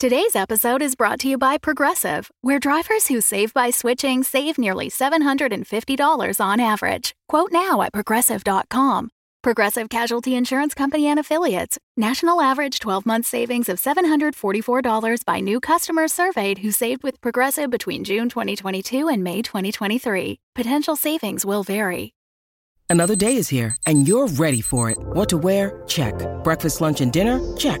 Today's episode is brought to you by Progressive, where drivers who save by switching save nearly $750 on average. Quote now at Progressive.com. Progressive Casualty Insurance Company and Affiliates. National average 12-month savings of $744 by new customers surveyed who saved with Progressive between June 2022 and May 2023. Potential savings will vary. Another day is here, and you're ready for it. What to wear? Check. Breakfast, lunch, and dinner? Check.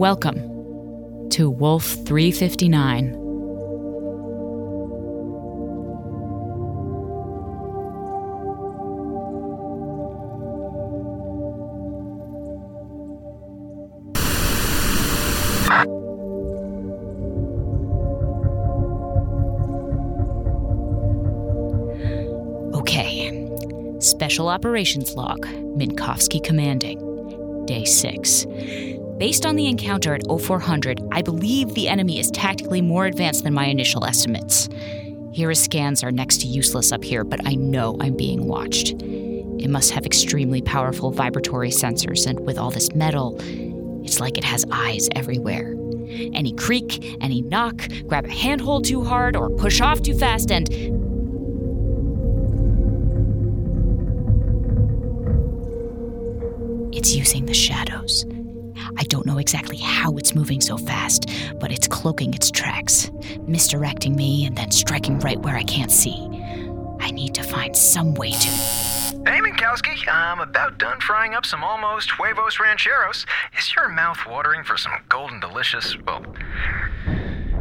Welcome to Wolf 359. Okay. Special Operations Log, Minkowski commanding. Day 6. Based on the encounter at 0400, I believe the enemy is tactically more advanced than my initial estimates. Hera's scans are next to useless up here, but I know I'm being watched. It must have extremely powerful vibratory sensors, and with all this metal, it's like it has eyes everywhere. Any creak, any knock, grab a handhold too hard, or push off too fast, and... it's using the shadows. I don't know exactly how it's moving so fast, but it's cloaking its tracks, misdirecting me, and then striking right where I can't see. I need to find some way to... Hey, Minkowski, I'm about done frying up some almost huevos rancheros. Is your mouth watering for some golden delicious... well,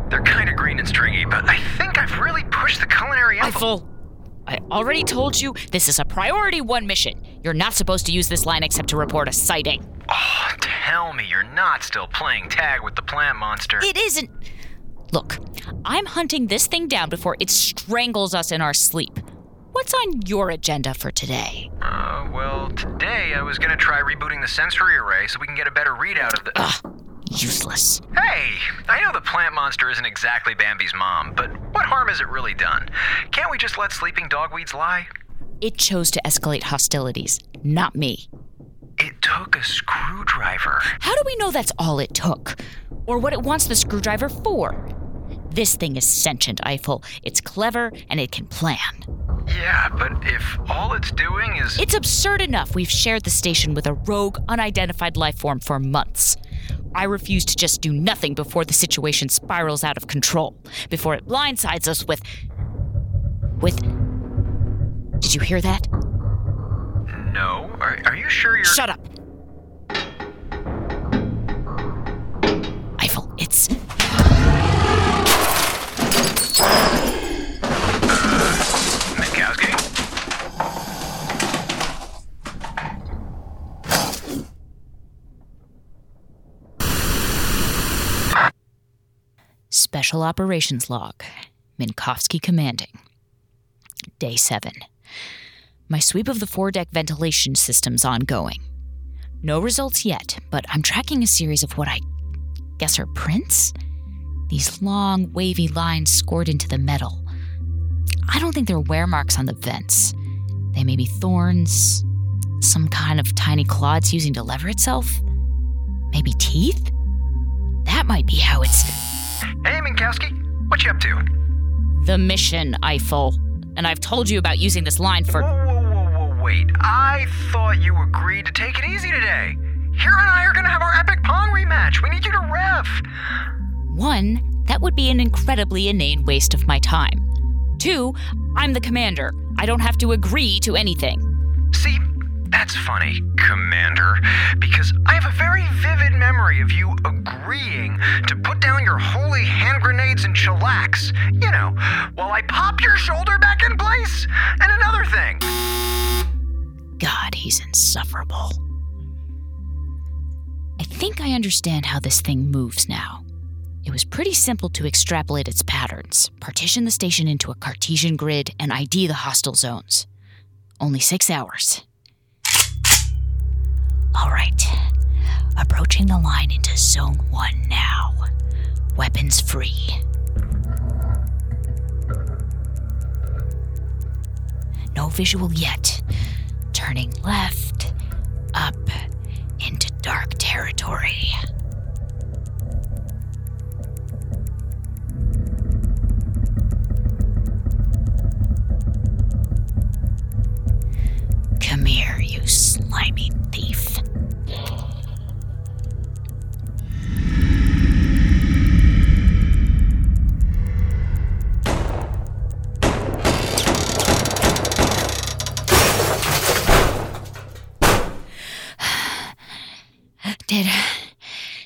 they're kind of green and stringy, but I think I've really pushed the culinary... Eiffel, I already told you this is a Priority 1 mission. You're not supposed to use this line except to report a sighting. Oh, tell me you're not still playing tag with the Plant Monster. It isn't. Look, I'm hunting this thing down before it strangles us in our sleep. What's on your agenda for today? Well, today I was going to try rebooting the sensory array so we can get a better readout of the... Ugh, useless. Hey, I know the Plant Monster isn't exactly Bambi's mom, but what harm has it really done? Can't we just let sleeping dogweeds lie? It chose to escalate hostilities, not me. It took a screwdriver. How do we know that's all it took? Or what it wants the screwdriver for? This thing is sentient, Eiffel. It's clever, and it can plan. Yeah, but if all it's doing is... it's absurd enough we've shared the station with a rogue, unidentified life form for months. I refuse to just do nothing before the situation spirals out of control. Before it blindsides us with... Did you hear that? No. Are you sure you're... Shut up. Eiffel, it's... Minkowski? Special Operations Log, Minkowski commanding. Day 7. My sweep of the four-deck ventilation system's ongoing. No results yet, but I'm tracking a series of what I guess are prints? These long, wavy lines scored into the metal. I don't think they're wear marks on the vents. They may be thorns, some kind of tiny claw it's using to lever itself. Maybe teeth? That might be how it's... Hey, Minkowski, what you up to? The mission, Eiffel. And I've told you about using this line for... Wait, I thought you agreed to take it easy today. Hera and I are going to have our epic Pong rematch. We need you to ref. 1, that would be an incredibly inane waste of my time. 2, I'm the commander. I don't have to agree to anything. See, that's funny, Commander, because I have a very vivid memory of you agreeing to put down your holy hand grenades and chillax, you know, while I pop your shoulder back in place. And another thing... God, he's insufferable. I think I understand how this thing moves now. It was pretty simple to extrapolate its patterns, partition the station into a Cartesian grid, and ID the hostile zones. Only 6 hours. All right. Approaching the line into Zone 1 now. Weapons free. No visual yet. Turning left, up, into dark territory. Come here, you slimy thief.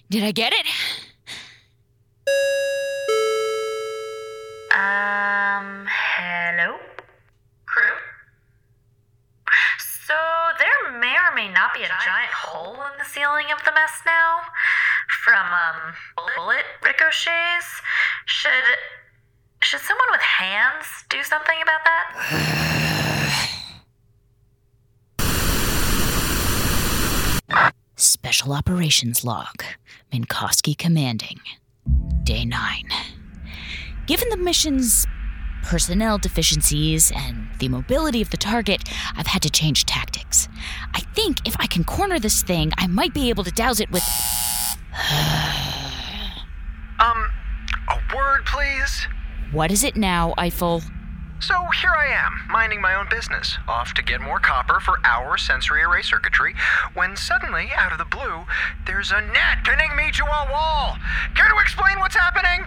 Did I get it? Hello? Crew? So there may or may not be a giant hole in the ceiling of the mess now? From, bullet ricochets? Should someone with hands do something about that? Special Operations Log, Minkowski commanding, Day 9. Given the mission's personnel deficiencies and the mobility of the target, I've had to change tactics. I think if I can corner this thing, I might be able to douse it with... a word, please? What is it now, Eiffel? So here I am, minding my own business, off to get more copper for our sensory array circuitry, when suddenly, out of the blue, there's a net pinning me to a wall! Care to explain what's happening?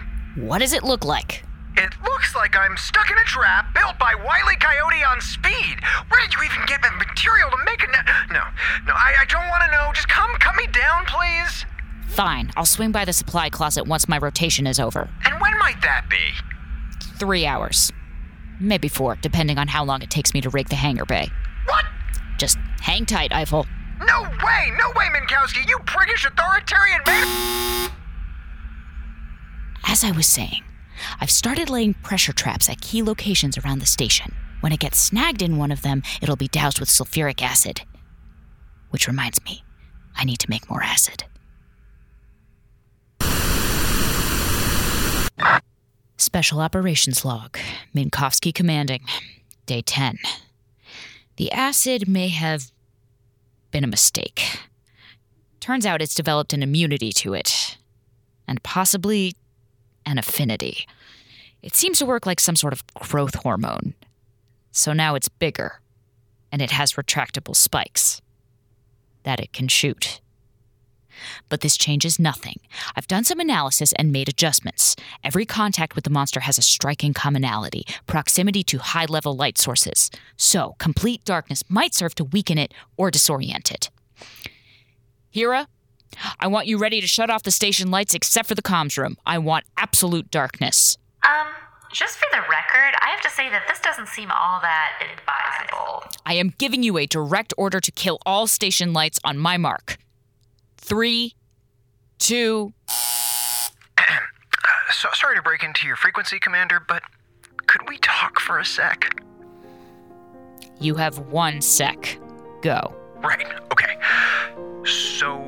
What does it look like? It looks like I'm stuck in a trap built by Wile E. Coyote on speed! Where did you even get the material to make a net? No, I don't want to know. Just cut me down, please! Fine, I'll swing by the supply closet once my rotation is over. And when might that be? 3 hours. Maybe 4, depending on how long it takes me to rig the hangar bay. What? Just hang tight, Eiffel. No way, Minkowski, you priggish authoritarian man! As I was saying, I've started laying pressure traps at key locations around the station. When it gets snagged in one of them, it'll be doused with sulfuric acid. Which reminds me, I need to make more acid. Special Operations Log, Minkowski commanding, Day 10. The acid may have been a mistake. Turns out it's developed an immunity to it, and possibly an affinity. It seems to work like some sort of growth hormone. So now it's bigger, and it has retractable spikes that it can shoot. But this changes nothing. I've done some analysis and made adjustments. Every contact with the monster has a striking commonality, proximity to high-level light sources. So, complete darkness might serve to weaken it or disorient it. Hera, I want you ready to shut off the station lights except for the comms room. I want absolute darkness. Just for the record, I have to say that this doesn't seem all that advisable. I am giving you a direct order to kill all station lights on my mark. 3, 2... So, sorry to break into your frequency, Commander, but could we talk for a sec? You have 1 sec. Go. Right, okay. So,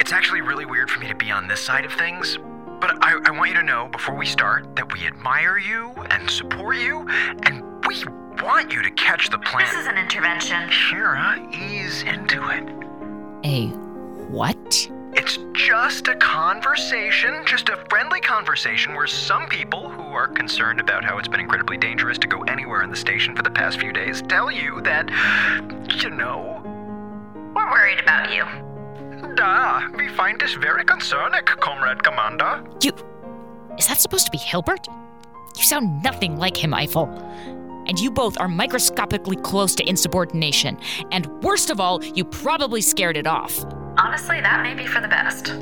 it's actually really weird for me to be on this side of things, but I want you to know before we start that we admire you and support you, and we want you to catch the planet. This is an intervention. Hera, ease into it. What? It's just a conversation, just a friendly conversation where some people who are concerned about how it's been incredibly dangerous to go anywhere in the station for the past few days tell you that, we're worried about you. Da, we find this very concerning, Comrade Commander. Is that supposed to be Hilbert? You sound nothing like him, Eiffel. And you both are microscopically close to insubordination. And worst of all, you probably scared it off. Honestly, that may be for the best.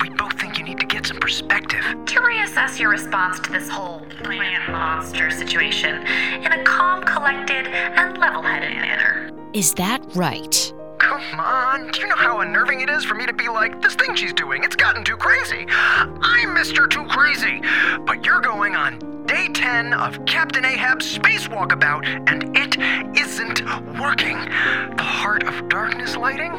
We both think you need to get some perspective. To reassess your response to this whole plant monster situation in a calm, collected, and level-headed manner. Is that right? Come on, do you know how unnerving it is for me to be like, this thing she's doing, it's gotten too crazy. I'm Mr. Too Crazy. But you're going on day 10 of Captain Ahab's space walkabout, and it isn't working. The Heart of Darkness lighting?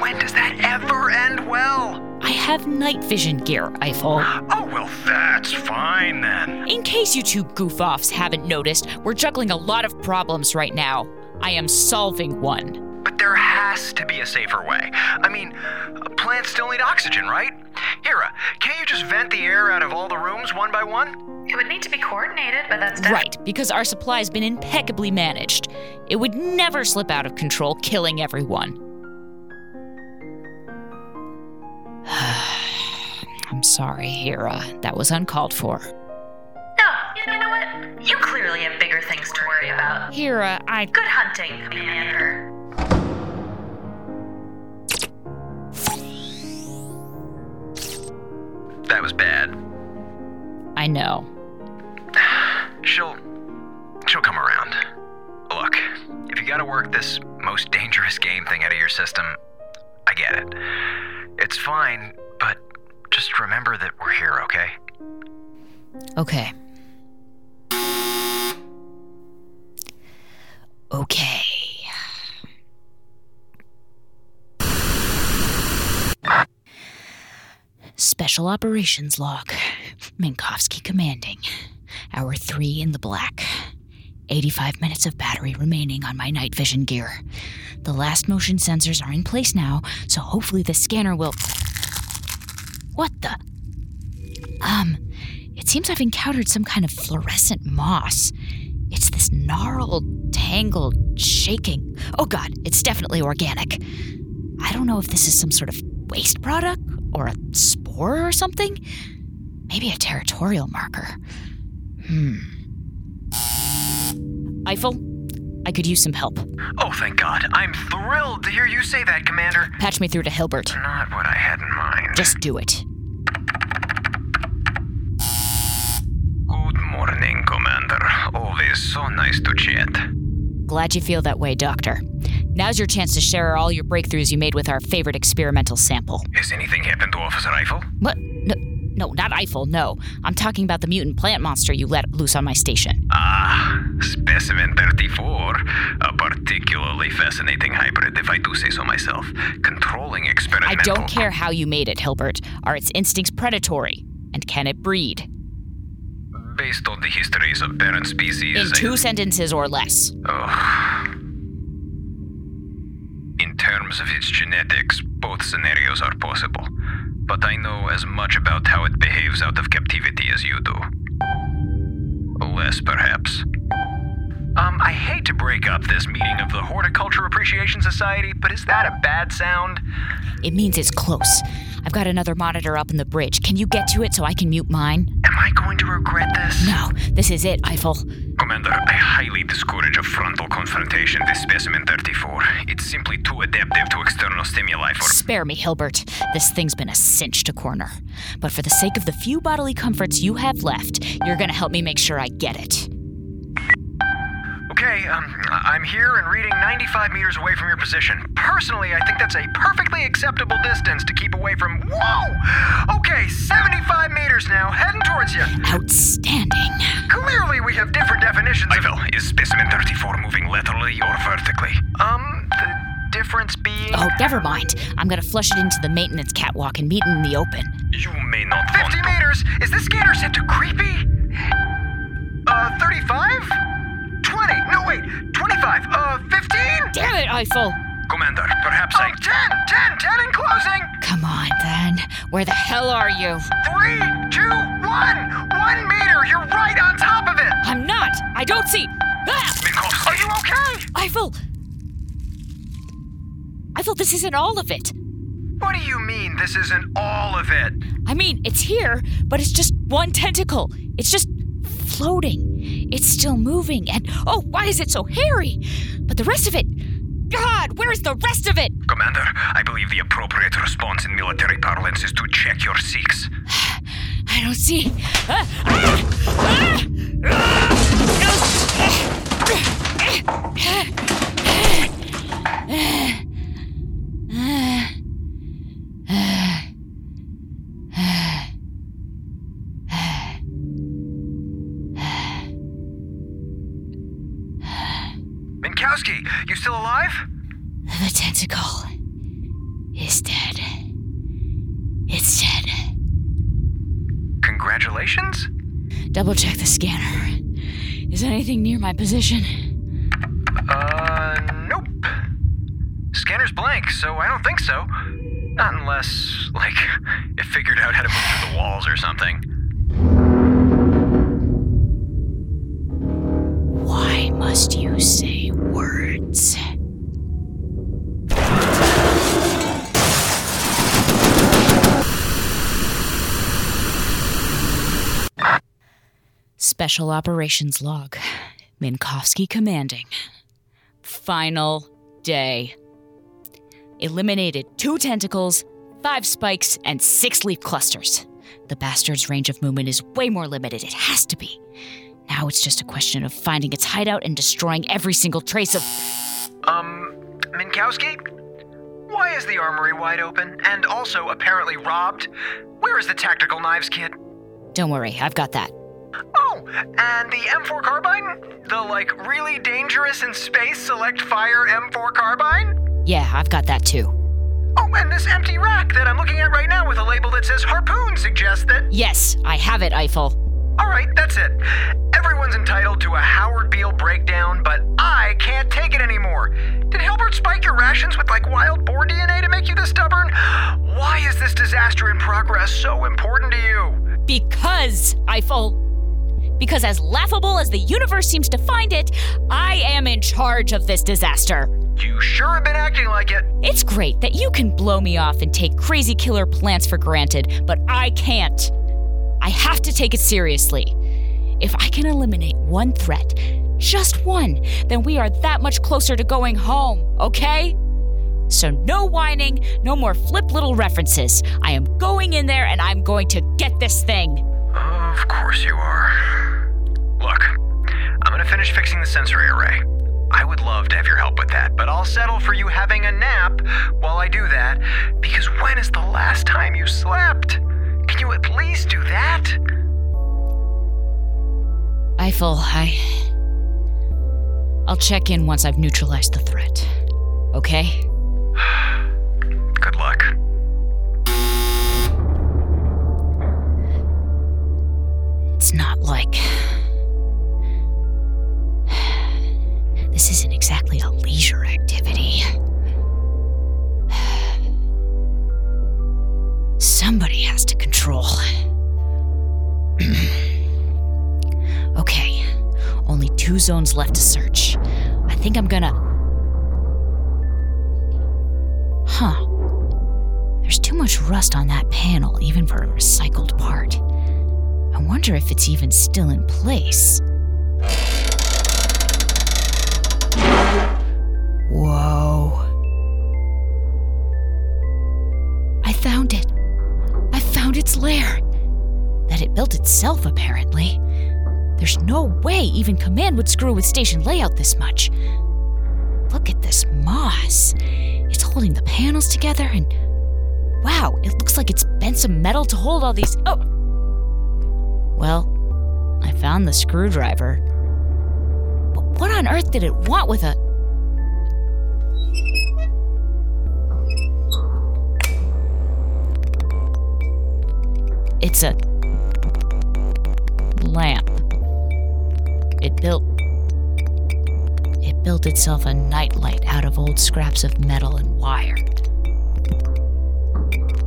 When does that ever end well? I have night vision gear, Eiffel. Oh, well, that's fine then. In case you two goof-offs haven't noticed, we're juggling a lot of problems right now. I am solving one. But there has to be a safer way. I mean, plants still need oxygen, right? Hera, can't you just vent the air out of all the rooms one by one? It would need to be coordinated, but that's right, because our supply's been impeccably managed. It would never slip out of control, killing everyone. I'm sorry, Hera. That was uncalled for. No, you know what? You clearly have bigger things to worry about. Hera, Good hunting, Commander. That was bad. I know. She'll come around. Look, if you gotta work this most dangerous game thing out of your system, I get it. It's fine, but just remember that we're here, okay? Okay. Special Operations Log. Minkowski commanding. Hour 3 in the black. 85 minutes of battery remaining on my night vision gear. The last motion sensors are in place now, so hopefully the scanner will... What the... It seems I've encountered some kind of fluorescent moss. It's this gnarled, tangled, shaking... Oh god, it's definitely organic. I don't know if this is some sort of waste product, or a spore or something? Maybe a territorial marker. Eiffel, I could use some help. Oh, thank God. I'm thrilled to hear you say that, Commander. Patch me through to Hilbert. Not what I had in mind. Just do it. Good morning, Commander. Always so nice to chat. Glad you feel that way, Doctor. Now's your chance to share all your breakthroughs you made with our favorite experimental sample. Has anything happened to Officer Eiffel? What? No, not Eiffel, no. I'm talking about the mutant plant monster you let loose on my station. Ah, Specimen 34. A particularly fascinating hybrid, if I do say so myself. Controlling experimental... I don't care how you made it, Hilbert. Are its instincts predatory? And can it breed? Based on the histories of parent species... In two sentences or less. Ugh. In terms of its genetics, both scenarios are possible. But I know as much about how it behaves out of captivity as you do. Less, perhaps. I hate to break up this meeting of the Horticulture Appreciation Society, but is that a bad sound? It means it's close. I've got another monitor up in the bridge. Can you get to it so I can mute mine? Am I going to regret this? No, this is it, Eiffel. Commander, I highly discourage a frontal confrontation with Specimen 34. It's simply too adaptive to external stimuli for... Spare me, Hilbert. This thing's been a cinch to corner. But for the sake of the few bodily comforts you have left, you're gonna help me make sure I get it. Okay, I'm here and reading 95 meters away from your position. Personally, I think that's a perfectly acceptable distance to keep away from... Whoa! Okay, 75 meters now, heading towards you. Outstanding. Clearly, we have different definitions of... Eiffel, is Specimen 34 moving laterally or vertically? The difference being... Oh, never mind. I'm gonna flush it into the maintenance catwalk and meet in the open. You may not want 50 meters? Is this scanner set to creepy? 35? 20! No, wait! 25! 15? Damn it, Eiffel! Commander, perhaps 10! 10 in closing! Come on, then. Where the hell are you? 3, 2, 1! 1 meter! You're right on top of it! I'm not! I don't see... Ah! Minkowski. Are you okay? Eiffel, this isn't all of it. What do you mean, this isn't all of it? I mean, it's here, but it's just one tentacle. It's just... floating. It's still moving, and oh, why is it so hairy? But the rest of it... God, where's the rest of it? Commander, I believe the appropriate response in military parlance is to check your seeks. I don't see... Minkowski, you still alive? The tentacle is dead. It's dead. Congratulations? Double check the scanner. Is anything near my position? Nope. Scanner's blank, so I don't think so. Not unless, like, it figured out how to move through the walls or something. Why must you say words? Special Operations Log. Minkowski commanding. Final day. Eliminated 2 tentacles, 5 spikes, and 6 leaf clusters. The bastard's range of movement is way more limited. It has to be. Now it's just a question of finding its hideout and destroying every single trace of... Minkowski? Why is the armory wide open and also apparently robbed? Where is the tactical knives kit? Don't worry, I've got that. Oh, and the M4 carbine? The, like, really dangerous in space select fire M4 carbine? Yeah, I've got that too. Oh, and this empty rack that I'm looking at right now with a label that says harpoon suggests that... Yes, I have it, Eiffel. All right, that's it. Everyone's entitled to a Howard Beale breakdown, but I can't take it anymore. Did Hilbert spike your rations with, like, wild boar DNA to make you this stubborn? Why is this disaster in progress so important to you? Because, Eiffel... Because as laughable as the universe seems to find it, I am in charge of this disaster. You sure have been acting like it. It's great that you can blow me off and take crazy killer plants for granted, but I can't. I have to take it seriously. If I can eliminate one threat, just one, then we are that much closer to going home, okay? So no whining, no more flip little references. I am going in there and I'm going to get this thing. Of course you are. Look, I'm gonna finish fixing the sensory array. I would love to have your help with that, but I'll settle for you having a nap while I do that, because when is the last time you slept? Can you at least do that? Eiffel, I'll check in once I've neutralized the threat. Okay? Good luck. It's not like... This isn't exactly a leisure activity. Somebody has to control. Okay, only 2 zones left to search. I think I'm gonna... Huh. There's too much rust on that panel, even for a recycled part. I wonder if it's even still in place. Whoa. I found it. I found its lair. That it built itself, apparently. There's no way even Command would screw with station layout this much. Look at this moss. It's holding the panels together and... Wow, it looks like it's bent some metal to hold all these... Oh! Well, I found the screwdriver. But what on earth did it want with a... It's a... lamp. It built itself a nightlight out of old scraps of metal and wire.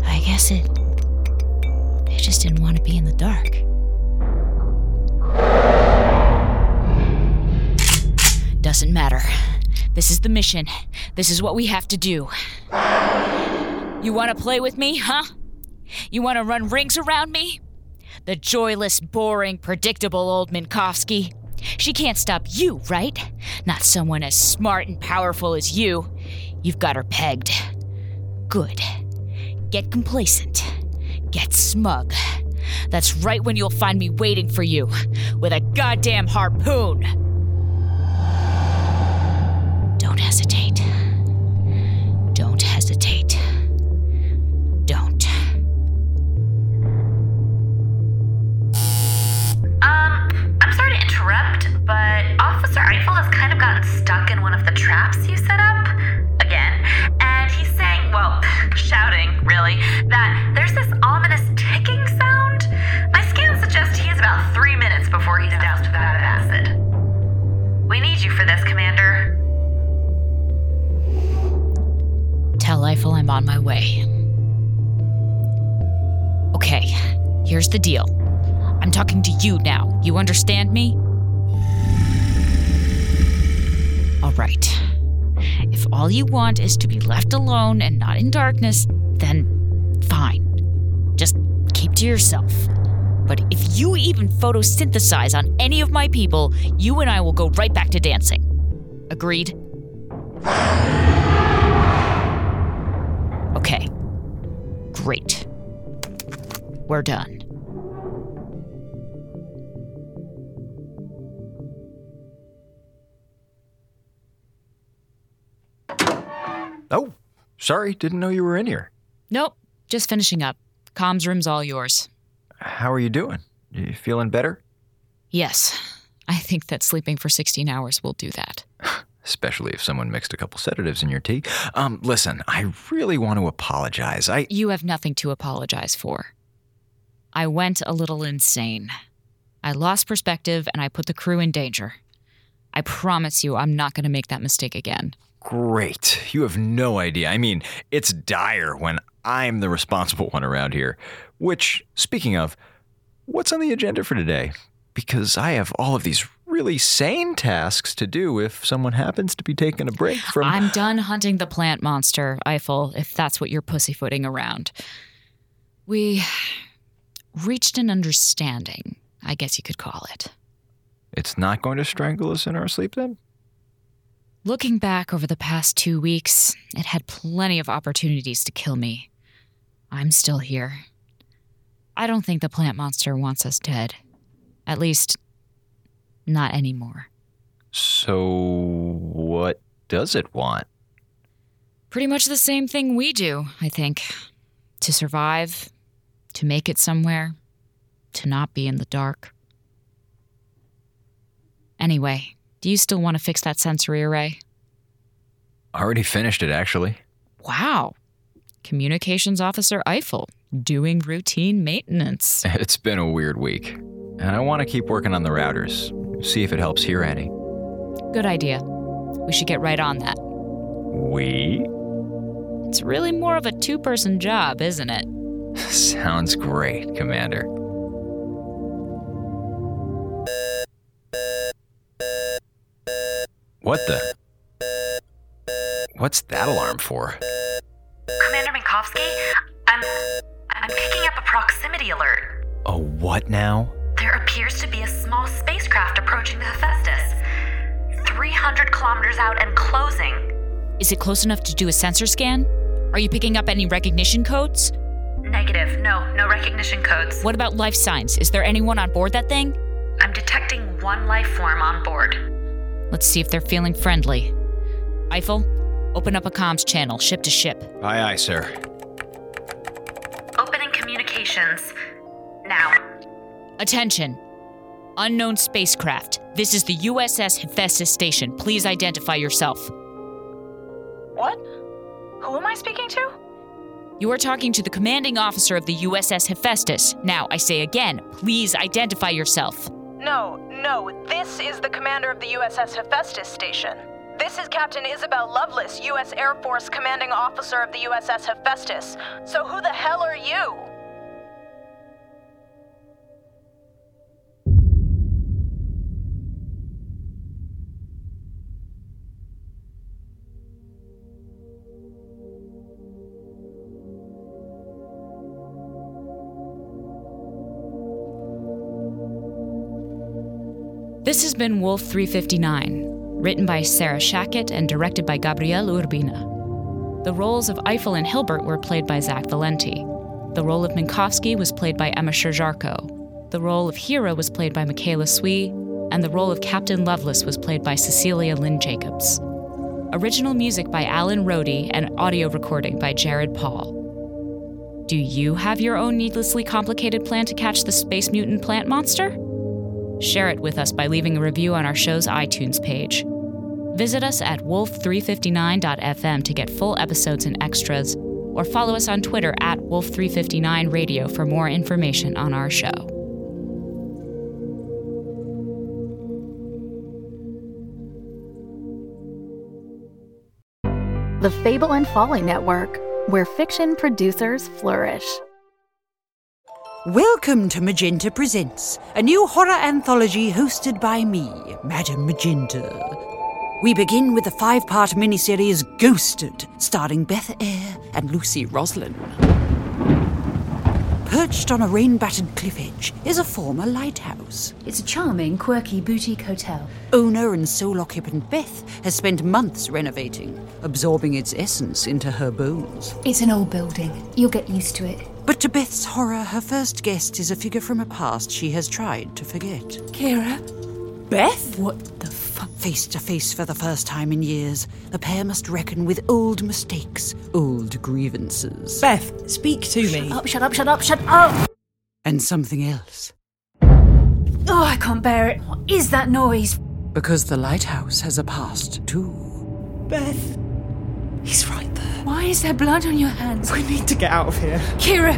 I guess it just didn't want to be in the dark. Doesn't matter. This is the mission. This is what we have to do. You want to play with me, huh? You want to run rings around me? The joyless, boring, predictable old Minkowski. She can't stop you, right? Not someone as smart and powerful as you. You've got her pegged. Good. Get complacent. Get smug. That's right when you'll find me waiting for you, with a goddamn harpoon. Don't hesitate. life while I'm on my way. Okay, here's the deal. I'm talking to you now. You understand me? All right. If all you want is to be left alone and not in darkness, then fine. Just keep to yourself. But if you even photosynthesize on any of my people, you and I will go right back to dancing. Agreed? Okay. Great. We're done. Oh, sorry. Didn't know you were in here. Nope. Just finishing up. Comms room's all yours. How are you doing? You feeling better? Yes. I think that sleeping for 16 hours will do that. Especially if someone mixed a couple sedatives in your tea. Listen, I really want to apologize. You have nothing to apologize for. I went a little insane. I lost perspective and I put the crew in danger. I promise you I'm not going to make that mistake again. Great. You have no idea. I mean, it's dire when I'm the responsible one around here. Which, speaking of, what's on the agenda for today? Because I have all of these really sane tasks to do if someone happens to be taking a break from... I'm done hunting the plant monster, Eiffel, if that's what you're pussyfooting around. We reached an understanding, I guess you could call it. It's not going to strangle us in our sleep, then? Looking back over the past 2 weeks, it had plenty of opportunities to kill me. I'm still here. I don't think the plant monster wants us dead. At least... not anymore. So what does it want? Pretty much the same thing we do, I think. To survive, to make it somewhere, to not be in the dark. Anyway, do you still want to fix that sensory array? Already finished it, actually. Wow. Communications Officer Eiffel, doing routine maintenance. It's been a weird week. And I want to keep working on the routers. See if it helps here, Annie. Good idea. We should get right on that. We? It's really more of a two-person job, isn't it? Sounds great, Commander. What the? What's that alarm for? Commander Minkowski, I'm picking up a proximity alert. A what now? There appears to be a small spacecraft approaching the Hephaestus, 300 kilometers out and closing. Is it close enough to do a sensor scan? Are you picking up any recognition codes? Negative. No recognition codes. What about life signs? Is there anyone on board that thing? I'm detecting one life form on board. Let's see if they're feeling friendly. Eiffel, open up a comms channel, ship to ship. Aye, aye, sir. Opening communications. Now. Attention. Unknown spacecraft. This is the USS Hephaestus Station. Please identify yourself. What? Who am I speaking to? You are talking to the commanding officer of the USS Hephaestus. Now, I say again, please identify yourself. No. This is the commander of the USS Hephaestus Station. This is Captain Isabel Lovelace, U.S. Air Force commanding officer of the USS Hephaestus. So who the hell are you? This has been Wolf 359, written by Sarah Shackett and directed by Gabriel Urbina. The roles of Eiffel and Hilbert were played by Zach Valenti. The role of Minkowski was played by Emma Sherjarko. The role of Hera was played by Michaela Swee, and the role of Captain Lovelace was played by Cecilia Lynn Jacobs. Original music by Alan Rohde and audio recording by Jared Paul. Do you have your own needlessly complicated plan to catch the space mutant plant monster? Share it with us by leaving a review on our show's iTunes page. Visit us at wolf359.fm to get full episodes and extras, or follow us on Twitter at wolf359radio for more information on our show. the Fable and Folly Network, where fiction producers flourish. Welcome to Magenta Presents, a new horror anthology hosted by me, Madam Magenta. We begin with the 5-part miniseries Ghosted, starring Beth Eyre and Lucy Roslyn. Perched on a rain-battered cliff edge is a former lighthouse. It's a charming, quirky boutique hotel. Owner and sole occupant Beth has spent months renovating, absorbing its essence into her bones. It's an old building. You'll get used to it. But to Beth's horror, her first guest is a figure from a past she has tried to forget. Kira? Beth? What the fuck? Face to face for the first time in years, the pair must reckon with old mistakes, old grievances. Beth, speak to me. Shut up. And something else. Oh, I can't bear it. What is that noise? Because the lighthouse has a past, too. Beth, he's right there. Why is there blood on your hands? We need to get out of here. Kira!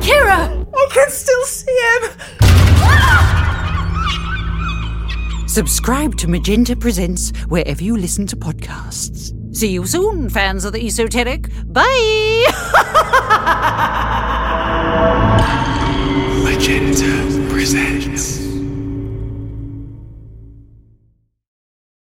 Kira! I can still see him! Subscribe to Magenta Presents wherever you listen to podcasts. See you soon, fans of the esoteric. Bye! Magenta Presents.